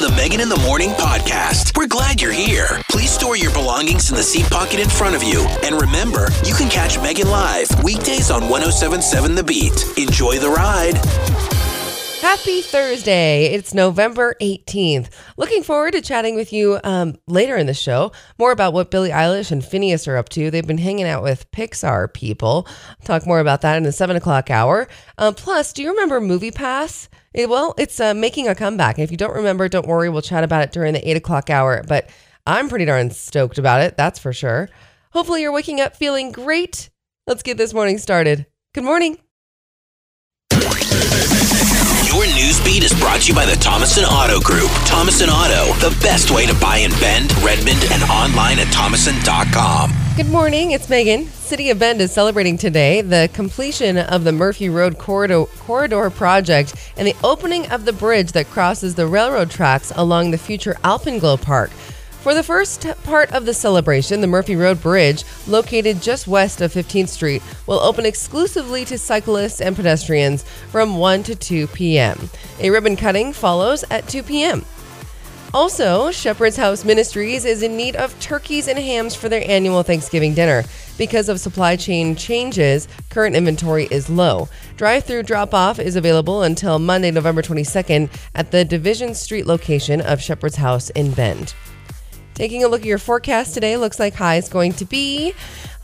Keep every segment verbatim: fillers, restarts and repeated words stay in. to the Megan in the Morning podcast. We're glad you're here. Please store your belongings in the seat pocket in front of you. And remember, you can catch Megan live weekdays on one oh seven point seven The Beat. Enjoy the ride. Happy Thursday. It's November eighteenth. Looking forward to chatting with you um, later in the show. More about what Billie Eilish and Finneas are up to. They've been hanging out with Pixar people. Talk more about that in the seven o'clock hour. Uh, plus, do you remember MoviePass? It, well, it's uh, making a comeback. And if you don't remember, don't worry. We'll chat about it during the eight o'clock hour. But I'm pretty darn stoked about it. That's for sure. Hopefully you're waking up feeling great. Let's get this morning started. Good morning. Your news beat is brought to you by the Thomason Auto Group. Thomason Auto, the best way to buy in Bend, Redmond, and online at Thomason dot com. Good morning, it's Megan. City of Bend is celebrating today the completion of the Murphy Road Corridor, Corridor Project and the opening of the bridge that crosses the railroad tracks along the future Alpenglow Park. For the first part of the celebration, the Murphy Road Bridge, located just west of fifteenth Street, will open exclusively to cyclists and pedestrians from one to two p.m. A ribbon cutting follows at two p.m. Also, Shepherd's House Ministries is in need of turkeys and hams for their annual Thanksgiving dinner. Because of supply chain changes, current inventory is low. Drive-through drop-off is available until Monday, November twenty-second at the Division Street location of Shepherd's House in Bend. Taking a look at your forecast today, looks like high is going to be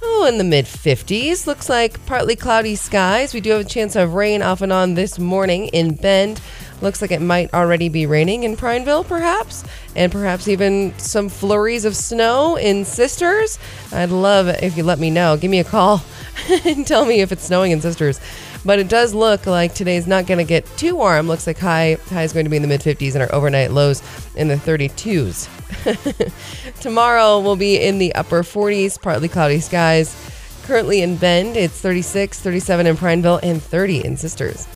oh in the mid fifties. Looks like partly cloudy skies. We do have a chance of rain off and on this morning in Bend. Looks like it might already be raining in Prineville, perhaps, and perhaps even some flurries of snow in Sisters. I'd love it if you let me know. Give me a call and tell me if it's snowing in Sisters. But it does look like today's not going to get too warm. Looks like high, high is going to be in the mid fifties and our overnight lows in the thirty-twos. Tomorrow will be in the upper forties, partly cloudy skies. Currently in Bend, it's thirty-six, thirty-seven in Prineville, and thirty in Sisters.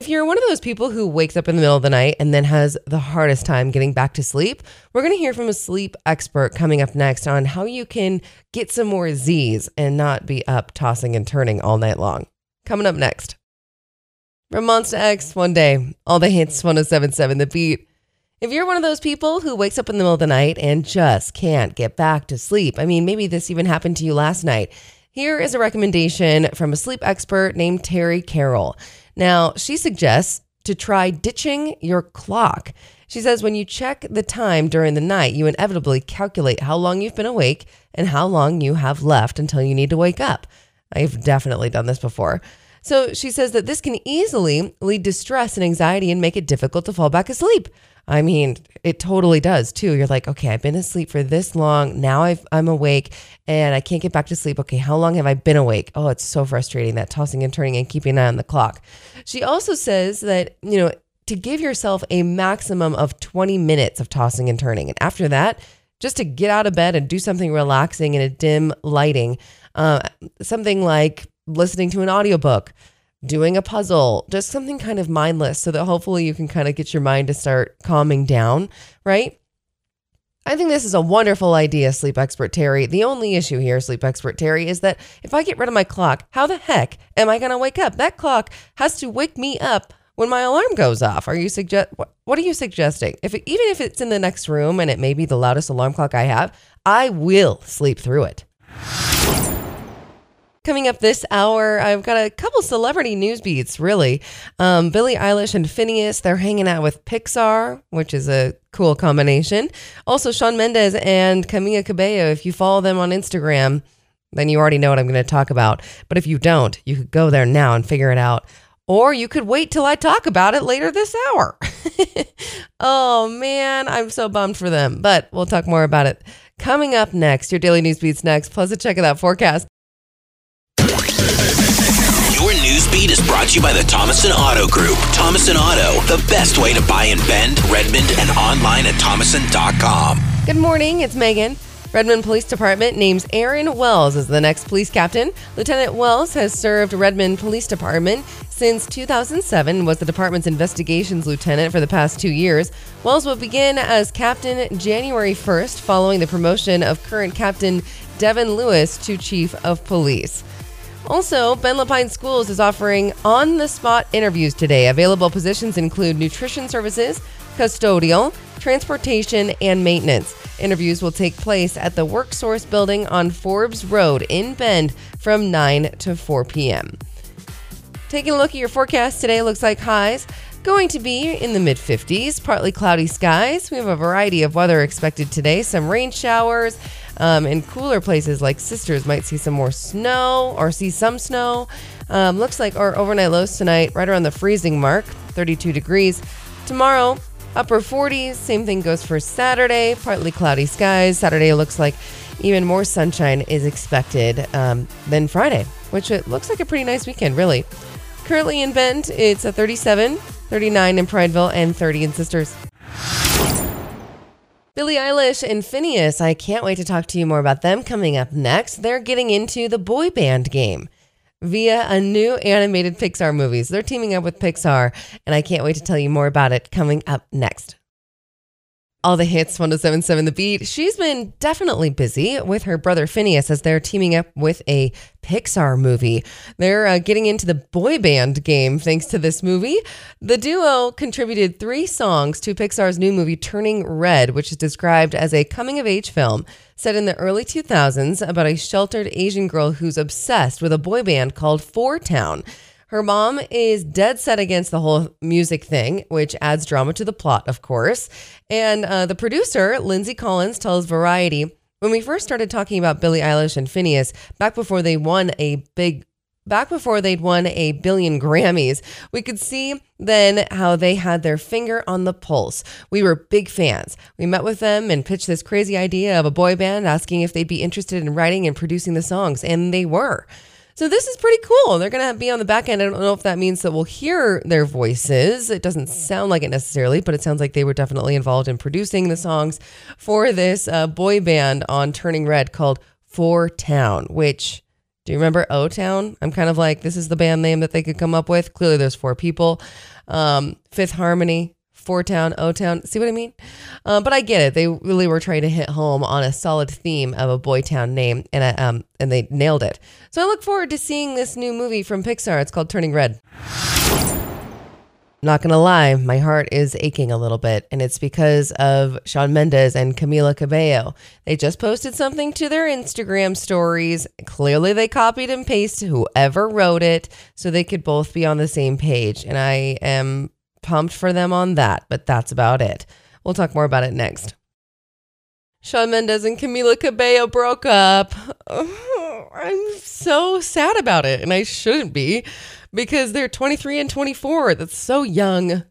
If you're one of those people who wakes up in the middle of the night and then has the hardest time getting back to sleep, we're going to hear from a sleep expert coming up next on how you can get some more Z's and not be up tossing and turning all night long. Coming up next. From Monsta X, one day, all the hits, one oh seven point seven The Beat. If you're one of those people who wakes up in the middle of the night and just can't get back to sleep, I mean, maybe this even happened to you last night. Here is a recommendation from a sleep expert named Terry Carroll. Now, she suggests to try ditching your clock. She says when you check the time during the night, you inevitably calculate how long you've been awake and how long you have left until you need to wake up. I've definitely done this before. So she says that this can easily lead to stress and anxiety and make it difficult to fall back asleep. I mean, it totally does too. You're like, okay, I've been asleep for this long. Now I've, I'm awake and I can't get back to sleep. Okay, how long have I been awake? Oh, it's so frustrating, that tossing and turning and keeping an eye on the clock. She also says that, you know, to give yourself a maximum of twenty minutes of tossing and turning. And after that, just to get out of bed and do something relaxing in a dim lighting, uh, something like listening to an audiobook, doing a puzzle, just something kind of mindless so that hopefully you can kind of get your mind to start calming down, right? I think this is a wonderful idea, sleep expert Terry. The only issue here, sleep expert Terry, is that if I get rid of my clock, how the heck am I going to wake up? That clock has to wake me up when my alarm goes off. Are you suggest what, what are you suggesting? If it, even if it's in the next room and it may be the loudest alarm clock I have, I will sleep through it. Coming up this hour, I've got a couple celebrity news beats, really. Um, Billie Eilish and Finneas, they're hanging out with Pixar, which is a cool combination. Also, Shawn Mendes and Camila Cabello, if you follow them on Instagram, then you already know what I'm going to talk about. But if you don't, you could go there now and figure it out. Or you could wait till I talk about it later this hour. Oh, man, I'm so bummed for them. But we'll talk more about it. Coming up next, your daily news beats next, plus a check of that forecast. Your news beat is brought to you by the Thomason Auto Group. Thomason Auto, the best way to buy in Bend, Redmond, and online at Thomason dot com. Good morning, it's Megan. Redmond Police Department names Aaron Wells as the next police captain. Lieutenant Wells has served Redmond Police Department since two thousand seven, was the department's investigations lieutenant for the past two years. Wells will begin as captain January first, following the promotion of current captain Devin Lewis to chief of police. Also, Bend-La Pine Schools is offering on-the-spot interviews today. Available positions include nutrition services, custodial, transportation, and maintenance. Interviews will take place at the WorkSource building on Forbes Road in Bend from nine to four p.m. Taking a look at your forecast today, looks like highs going to be in the mid fifties, partly cloudy skies. We have a variety of weather expected today. Some rain showers. Um, in cooler places like Sisters might see some more snow or see some snow. Um, looks like our overnight lows tonight right around the freezing mark, thirty-two degrees. Tomorrow, upper forties. Same thing goes for Saturday, partly cloudy skies. Saturday looks like even more sunshine is expected um, than Friday, which it looks like a pretty nice weekend, really. Currently in Bend, it's a thirty-seven, thirty-nine in Prineville, and thirty in Sisters. Billie Eilish and Finneas, I can't wait to talk to you more about them coming up next. They're getting into the boy band game via a new animated Pixar movie. So they're teaming up with Pixar, and I can't wait to tell you more about it coming up next. All the hits, one oh seven point seven The Beat. She's been definitely busy with her brother Finneas as they're teaming up with a Pixar movie. They're uh, getting into the boy band game thanks to this movie. The duo contributed three songs to Pixar's new movie Turning Red, which is described as a coming-of-age film set in the early two thousands about a sheltered Asian girl who's obsessed with a boy band called Four Town. Her mom is dead set against the whole music thing, which adds drama to the plot, of course. And uh, the producer, Lindsay Collins, tells Variety, when we first started talking about Billie Eilish and Finneas, back before they won a big, back before they'd won a billion Grammys, we could see then how they had their finger on the pulse. We were big fans. We met with them and pitched this crazy idea of a boy band, asking if they'd be interested in writing and producing the songs, and they were. So this is pretty cool. They're going to be on the back end. I don't know if that means that we'll hear their voices. It doesn't sound like it necessarily, but it sounds like they were definitely involved in producing the songs for this uh, boy band on Turning Red called Four Town, which, do you remember O-Town? I'm kind of like, this is the band name that they could come up with. Clearly there's four people. Um, Fifth Harmony, Four Town, O-Town. See what I mean? Uh, but I get it. They really were trying to hit home on a solid theme of a boy town name, and I, um, and they nailed it. So I look forward to seeing this new movie from Pixar. It's called Turning Red. Not gonna lie, my heart is aching a little bit, and it's because of Shawn Mendes and Camila Cabello. They just posted something to their Instagram stories. Clearly they copied and pasted whoever wrote it so they could both be on the same page, and I am pumped for them on that, but that's about it. We'll talk more about it next. Shawn Mendes and Camila Cabello broke up. Oh, I'm so sad about it, and I shouldn't be, because they're twenty-three and twenty-four. That's so young.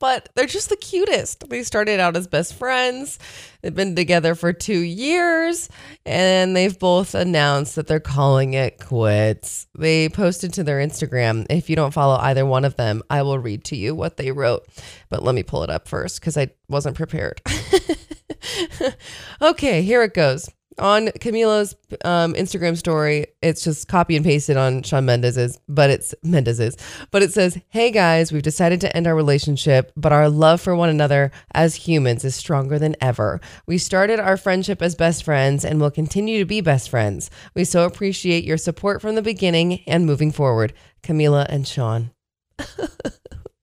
But they're just the cutest. They started out as best friends. They've been together for two years, and they've both announced that they're calling it quits. They posted to their Instagram. If you don't follow either one of them, I will read to you what they wrote. But let me pull it up first because I wasn't prepared. Okay, here it goes. On Camila's um, Instagram story, it's just copy and pasted on Shawn Mendes's, but it's Mendes's. But it says, "Hey guys, we've decided to end our relationship, but our love for one another as humans is stronger than ever. We started our friendship as best friends and will continue to be best friends. We so appreciate your support from the beginning and moving forward. Camila and Shawn."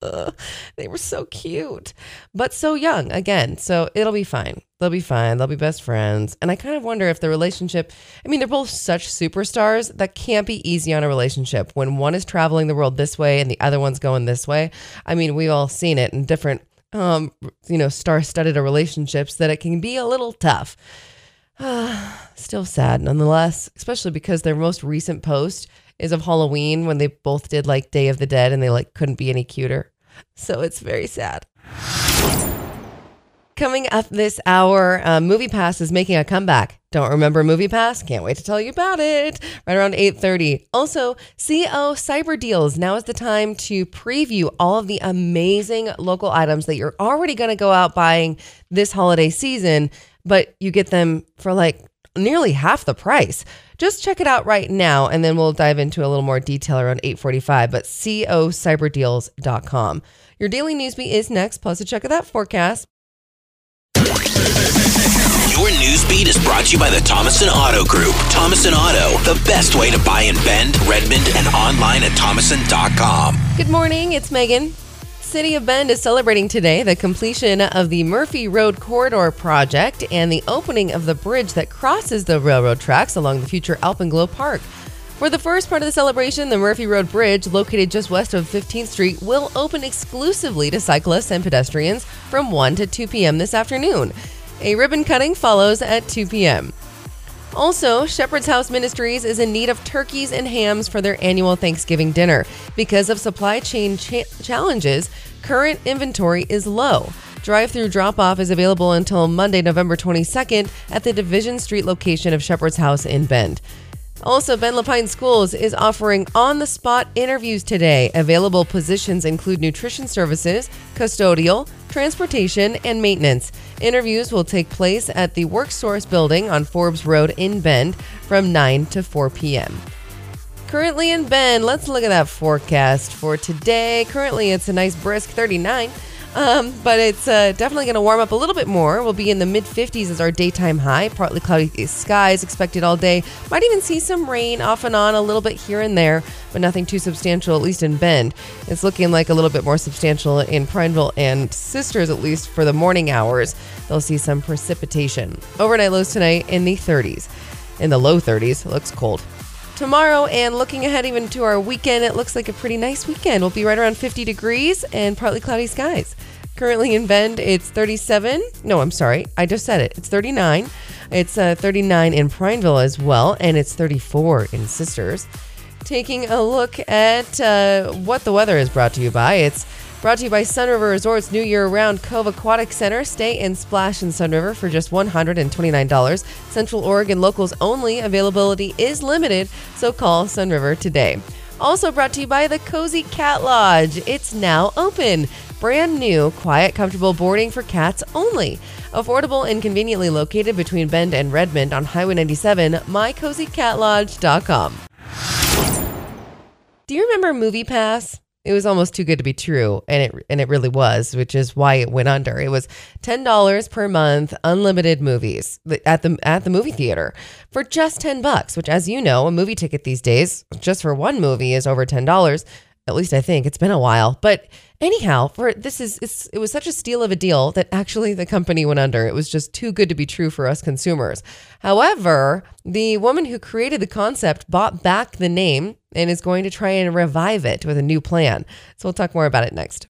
Ugh, they were so cute, but so young again. So it'll be fine. They'll be fine. They'll be best friends. And I kind of wonder if the relationship, I mean, they're both such superstars that can't be easy on a relationship when one is traveling the world this way and the other one's going this way. I mean, we've all seen it in different, um, you know, star-studded relationships that it can be a little tough. Uh, still sad nonetheless, especially because their most recent post is of Halloween when they both did like Day of the Dead and they like couldn't be any cuter. So it's very sad. Coming up this hour, uh, MoviePass is making a comeback. Don't remember MoviePass? Can't wait to tell you about it. Right around eight thirty. Also, COCyberDeals. Now is the time to preview all of the amazing local items that you're already going to go out buying this holiday season, but you get them for like nearly half the price. Just check it out right now, and then we'll dive into a little more detail around eight forty-five, but C O cyber deals dot com. Your daily newsbeat is next, plus a check of that forecast. Your news beat is brought to you by the Thomason Auto Group. Thomason Auto, the best way to buy in Bend, Redmond, and online at Thomason dot com. Good morning, it's Megan. City of Bend is celebrating today the completion of the Murphy Road Corridor Project and the opening of the bridge that crosses the railroad tracks along the future Alpenglow Park. For the first part of the celebration, the Murphy Road Bridge, located just west of fifteenth street, will open exclusively to cyclists and pedestrians from one to two p.m. this afternoon. A ribbon cutting follows at two p.m. Also, Shepherd's House Ministries is in need of turkeys and hams for their annual Thanksgiving dinner. Because of supply chain cha- challenges, current inventory is low. Drive-through drop-off is available until Monday, November twenty-second at the Division Street location of Shepherd's House in Bend. Also, Bend-La Pine Schools is offering on-the-spot interviews today. Available positions include nutrition services, custodial, transportation, and maintenance. Interviews will take place at the WorkSource building on Forbes Road in Bend from nine to four p.m. Currently in Bend, let's look at that forecast for today. Currently, it's a nice brisk thirty-nine, um, but it's uh, definitely going to warm up a little bit more. We'll be in the mid fifties as our daytime high. Partly cloudy skies expected all day. Might even see some rain off and on a little bit here and there, but nothing too substantial, at least in Bend. It's looking like a little bit more substantial in Prineville and Sisters, at least for the morning hours. They'll see some precipitation. Overnight lows tonight in the thirties. In the low thirties, looks cold. Tomorrow and looking ahead even to our weekend, it looks like a pretty nice weekend. We'll be right around fifty degrees and partly cloudy skies. Currently in Bend, it's thirty-seven. No, I'm sorry. I just said it. It's thirty-nine. It's uh, thirty-nine in Prineville as well, and it's thirty-four in Sisters. Taking a look at uh, what the weather is brought to you by. It's brought to you by Sunriver Resort's new year-round Cove Aquatic Center. Stay and splash in Sunriver for just one hundred twenty-nine dollars. Central Oregon locals only. Availability is limited, so call Sunriver today. Also brought to you by the Cozy Cat Lodge. It's now open. Brand new, quiet, comfortable boarding for cats only. Affordable and conveniently located between Bend and Redmond on Highway ninety-seven, my cozy cat lodge dot com. Do you remember MoviePass? It was almost too good to be true, and it and it really was, which is why it went under. It was ten dollars per month, unlimited movies at the at the movie theater for just ten bucks, which, as you know, a movie ticket these days just for one movie is over ten dollars. At least I think it's been a while. But anyhow, for this is it's, it was such a steal of a deal that actually the company went under. It was just too good to be true for us consumers. However, the woman who created the concept bought back the name and is going to try and revive it with a new plan. So we'll talk more about it next.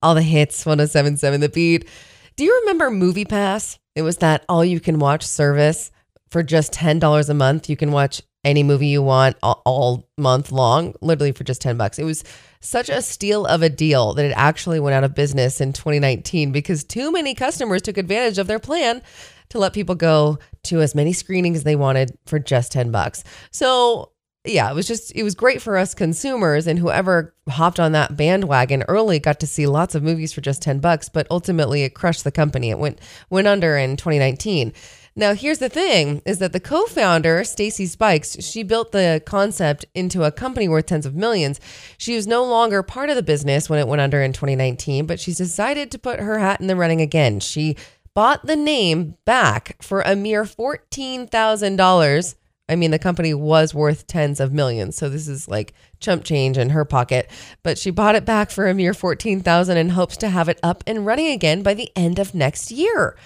All the hits, one oh seven point seven The Beat. Do you remember MoviePass? It was that all-you-can-watch service for just ten dollars a month. You can watch any movie you want all, all month long, literally for just ten bucks. It was such a steal of a deal that it actually went out of business in twenty nineteen because too many customers took advantage of their plan to let people go to as many screenings as they wanted for just ten bucks. So yeah, it was just, it was great for us consumers, and whoever hopped on that bandwagon early got to see lots of movies for just ten bucks, but ultimately it crushed the company. It went, went under in twenty nineteen. Now, here's the thing, is that the co-founder, Stacy Spikes, she built the concept into a company worth tens of millions. She was no longer part of the business when it went under in twenty nineteen, but she's decided to put her hat in the running again. She bought the name back for a mere fourteen thousand dollars. I mean, the company was worth tens of millions, so this is like chump change in her pocket. But she bought it back for a mere fourteen thousand dollars and hopes to have it up and running again by the end of next year.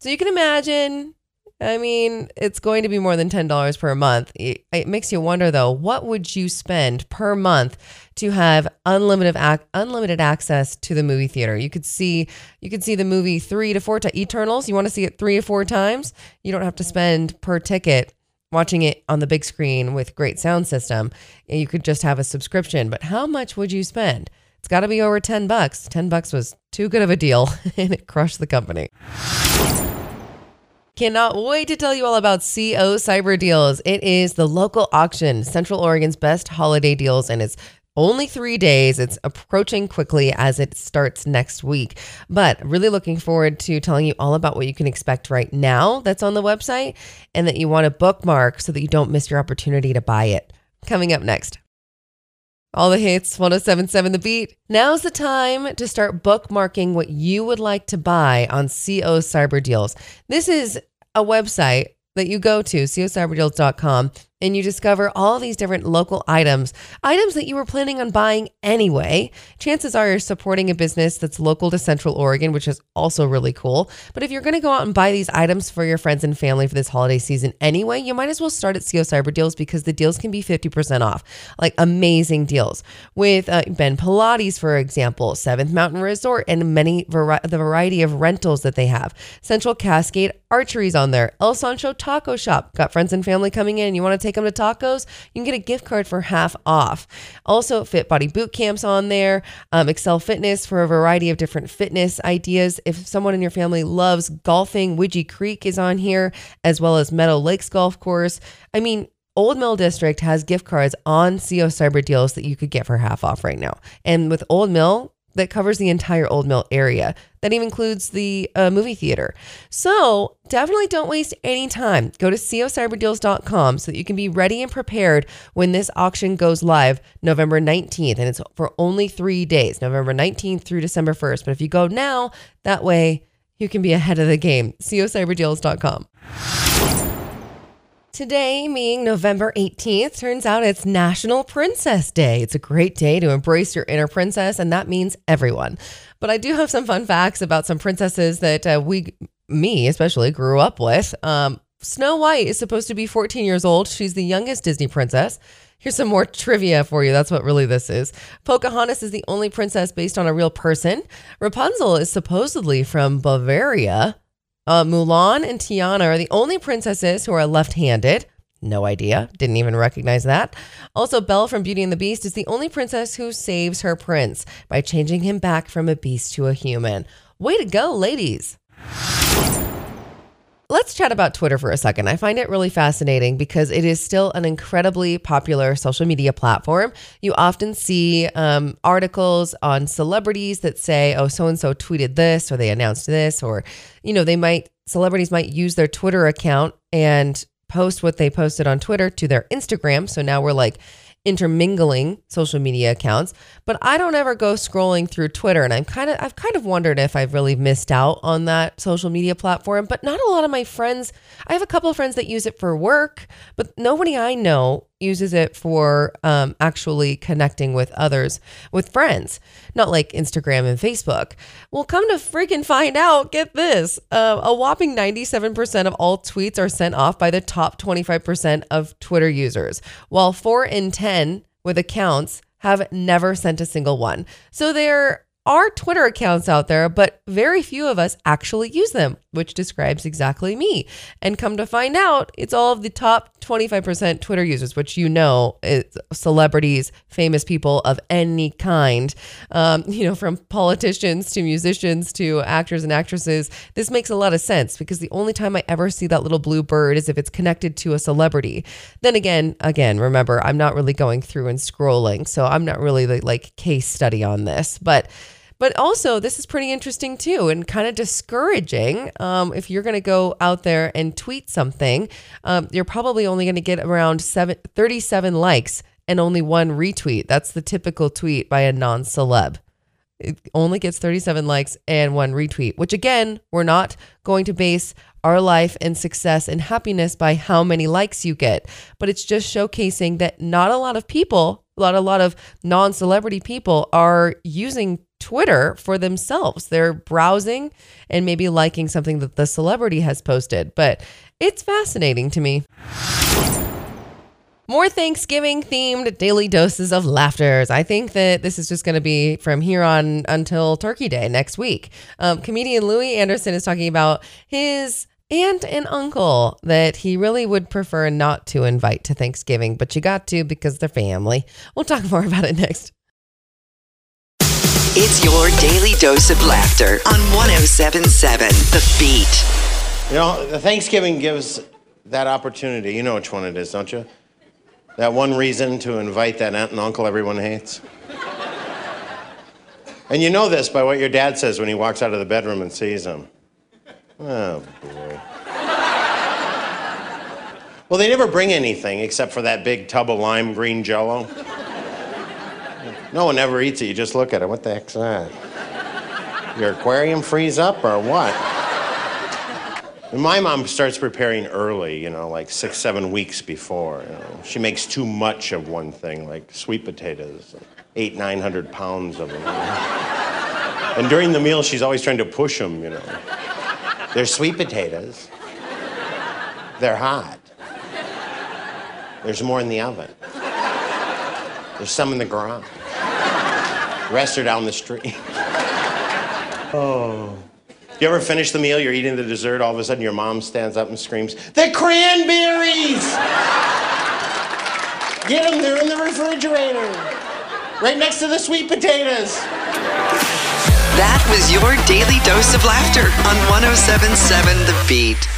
So you can imagine, I mean, it's going to be more than ten dollars per month. It, it makes you wonder, though, what would you spend per month to have unlimited ac- unlimited access to the movie theater? You could see you could see the movie three to four times. Eternals, you want to see it three to four times? You don't have to spend per ticket watching it on the big screen with great sound system. You could just have a subscription, but how much would you spend? It's got to be over ten bucks. ten bucks was too good of a deal and it crushed the company. Cannot wait to tell you all about COCyberDeals. It is the local auction, Central Oregon's best holiday deals, and it's only three days. It's approaching quickly as it starts next week. But really looking forward to telling you all about what you can expect right now that's on the website and that you want to bookmark so that you don't miss your opportunity to buy it. Coming up next. All the hits, one oh seven point seven The Beat. Now's the time to start bookmarking what you would like to buy on COCyberDeals. This is a website that you go to, C O Cyber Deals dot com, and you discover all these different local items, items that you were planning on buying anyway. Chances are you're supporting a business that's local to Central Oregon, which is also really cool. But if you're going to go out and buy these items for your friends and family for this holiday season anyway, you might as well start at C O Cyber Deals because the deals can be fifty percent off, like amazing deals. With uh, Ben Pilates, for example, Seventh Mountain Resort, and many vari- the variety of rentals that they have. Central Cascade Archery's on there. El Sancho Taco Shop. Got friends and family coming in. You want to take Take them to tacos, you can get a gift card for half off. Also, Fit Body Boot Camp's on there, um, Excel Fitness for a variety of different fitness ideas. If someone in your family loves golfing, Widgie Creek is on here, as well as Meadow Lakes Golf Course. I mean, Old Mill District has gift cards on C O Cyber Deals that you could get for half off right now. And with Old Mill, that covers the entire Old Mill area. That even includes the uh, movie theater. So definitely don't waste any time. Go to C O Cyber Deals dot com so that you can be ready and prepared when this auction goes live November nineteenth. And it's for only three days, November nineteenth through December first. But if you go now, that way you can be ahead of the game. C O Cyber Deals dot com. Today, being November eighteenth, turns out it's National Princess Day. It's a great day to embrace your inner princess, and that means everyone. But I do have some fun facts about some princesses that uh, we, me especially, grew up with. Um, Snow White is supposed to be fourteen years old. She's the youngest Disney princess. Here's some more trivia for you. That's what really this is. Pocahontas is the only princess based on a real person. Rapunzel is supposedly from Bavaria. Uh, Mulan and Tiana are the only princesses who are left-handed. No idea. Didn't even recognize that. Also, Belle from Beauty and the Beast is the only princess who saves her prince by changing him back from a beast to a human. Way to go, ladies. Let's chat about Twitter for a second. I find it really fascinating because it is still an incredibly popular social media platform. You often see um, articles on celebrities that say, oh, so-and-so tweeted this, or they announced this, or, you know, they might, celebrities might use their Twitter account and post what they posted on Twitter to their Instagram. So now we're like intermingling social media accounts, but I don't ever go scrolling through Twitter. And I'm kind of, I've kind of wondered if I've really missed out on that social media platform, but not a lot of my friends. I have a couple of friends that use it for work, but nobody I know uses it for um, actually connecting with others, with friends, not like Instagram and Facebook. Well, come to freaking find out, get this, uh, a whopping ninety-seven percent of all tweets are sent off by the top twenty-five percent of Twitter users, while four in ten with accounts have never sent a single one. So they're are Twitter accounts out there, but very few of us actually use them, which describes exactly me. And come to find out, it's all of the top twenty-five percent Twitter users, which, you know, it's celebrities, famous people of any kind, um, you know, from politicians to musicians to actors and actresses. This makes a lot of sense because the only time I ever see that little blue bird is if it's connected to a celebrity. Then again, again, remember, I'm not really going through and scrolling, so I'm not really the, like, case study on this, but But also, this is pretty interesting too, and kind of discouraging. Um, if you're going to go out there and tweet something, um, you're probably only going to get around seven, thirty-seven likes and only one retweet. That's the typical tweet by a non-celeb. It only gets thirty-seven likes and one retweet, which again, we're not going to base our life and success and happiness by how many likes you get. But it's just showcasing that not a lot of people, a lot, a lot of non-celebrity people are using Twitter for themselves. They're browsing and maybe liking something that the celebrity has posted, but it's fascinating to me. More Thanksgiving themed daily doses of laughter. I think that this is just going to be from here on until Turkey Day next week. Um, comedian Louis Anderson is talking about his aunt and uncle that he really would prefer not to invite to Thanksgiving, but you got to because they're family. We'll talk more about it next. It's your daily dose of laughter on one oh seven point seven The Beat. You know, Thanksgiving gives that opportunity. You know which one it is, don't you? That one reason to invite that aunt and uncle everyone hates. And you know this by what your dad says when he walks out of the bedroom and sees him. Oh, boy. Well, they never bring anything except for that big tub of lime green Jell-O. No one ever eats it. You just look at it. What the heck's that? Your aquarium freeze up or what? And my mom starts preparing early, you know, like six, seven weeks before. You know, she makes too much of one thing, like sweet potatoes, eight, nine hundred pounds of them. You know? And during the meal, she's always trying to push them, you know. They're sweet potatoes. They're hot. There's more in the oven. There's some in the garage. The rest are down the street. Oh. You ever finish the meal, you're eating the dessert, all of a sudden your mom stands up and screams, "The cranberries! Get them, they're in the refrigerator. Right next to the sweet potatoes." That was your daily dose of laughter on one oh seven point seven The Beat.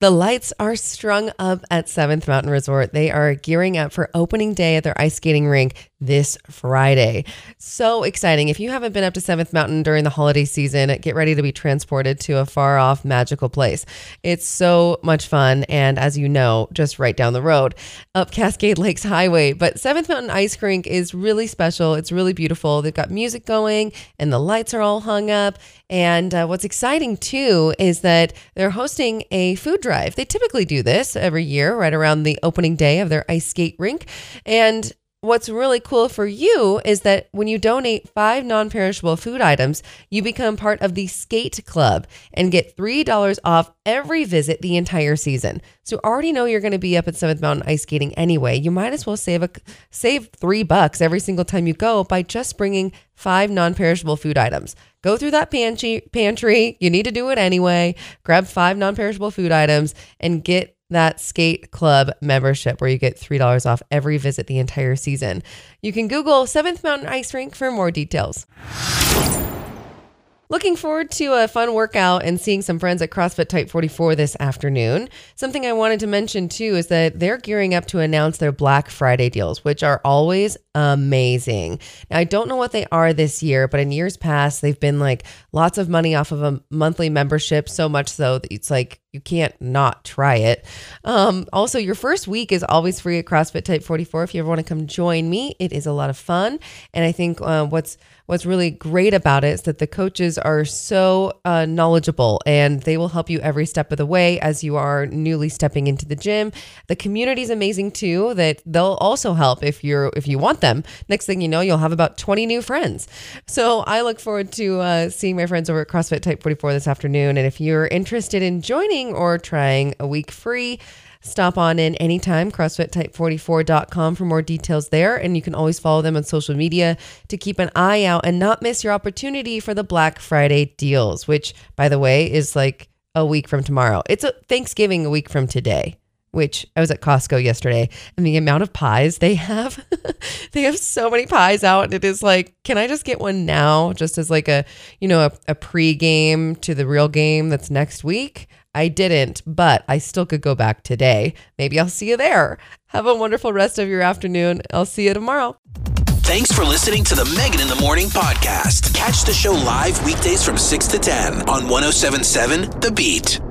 The lights are strung up at Seventh Mountain Resort. They are gearing up for opening day at their ice skating rink this Friday. So exciting. If you haven't been up to Seventh Mountain during the holiday season, get ready to be transported to a far-off magical place. It's so much fun. And as you know, just right down the road, up Cascade Lakes Highway. But Seventh Mountain Ice Rink is really special. It's really beautiful. They've got music going and the lights are all hung up. And uh, what's exciting too is that they're hosting a food drive. They typically do this every year right around the opening day of their ice skate rink. And what's really cool for you is that when you donate five non-perishable food items, you become part of the Skate Club and get three dollars off every visit the entire season. So already know you're going to be up at Seventh Mountain ice skating anyway. You might as well save a, save three bucks every single time you go by just bringing five non-perishable food items. Go through that pantry, pantry. You need to do it anyway. Grab five non-perishable food items and get that Skate Club membership where you get three dollars off every visit the entire season. You can Google Seventh Mountain Ice Rink for more details. Looking forward to a fun workout and seeing some friends at CrossFit Type forty-four this afternoon. Something I wanted to mention too is that they're gearing up to announce their Black Friday deals, which are always amazing. Now, I don't know what they are this year, but in years past, they've been like lots of money off of a monthly membership, so much so that it's like you can't not try it. Um, also, your first week is always free at CrossFit Type forty-four. If you ever want to come join me, it is a lot of fun. And I think uh, what's what's really great about it is that the coaches are so uh, knowledgeable and they will help you every step of the way as you are newly stepping into the gym. The community is amazing too, that they'll also help if you're if you want them. Next thing you know, you'll have about twenty new friends. So I look forward to uh, seeing my friends over at CrossFit Type forty-four this afternoon. And if you're interested in joining or trying a week free, stop on in anytime. CrossFit Type forty-four dot com for more details there. And you can always follow them on social media to keep an eye out and not miss your opportunity for the Black Friday deals, which, by the way, is like a week from tomorrow. It's a Thanksgiving a week from today, which I was at Costco yesterday, and the amount of pies they have, they have so many pies out. And it is like, can I just get one now? Just as like a, you know, a, a pre-game to the real game that's next week. I didn't, but I still could go back today. Maybe I'll see you there. Have a wonderful rest of your afternoon. I'll see you tomorrow. Thanks for listening to the Megan in the Morning podcast. Catch the show live weekdays from six to ten on one oh seven point seven The Beat.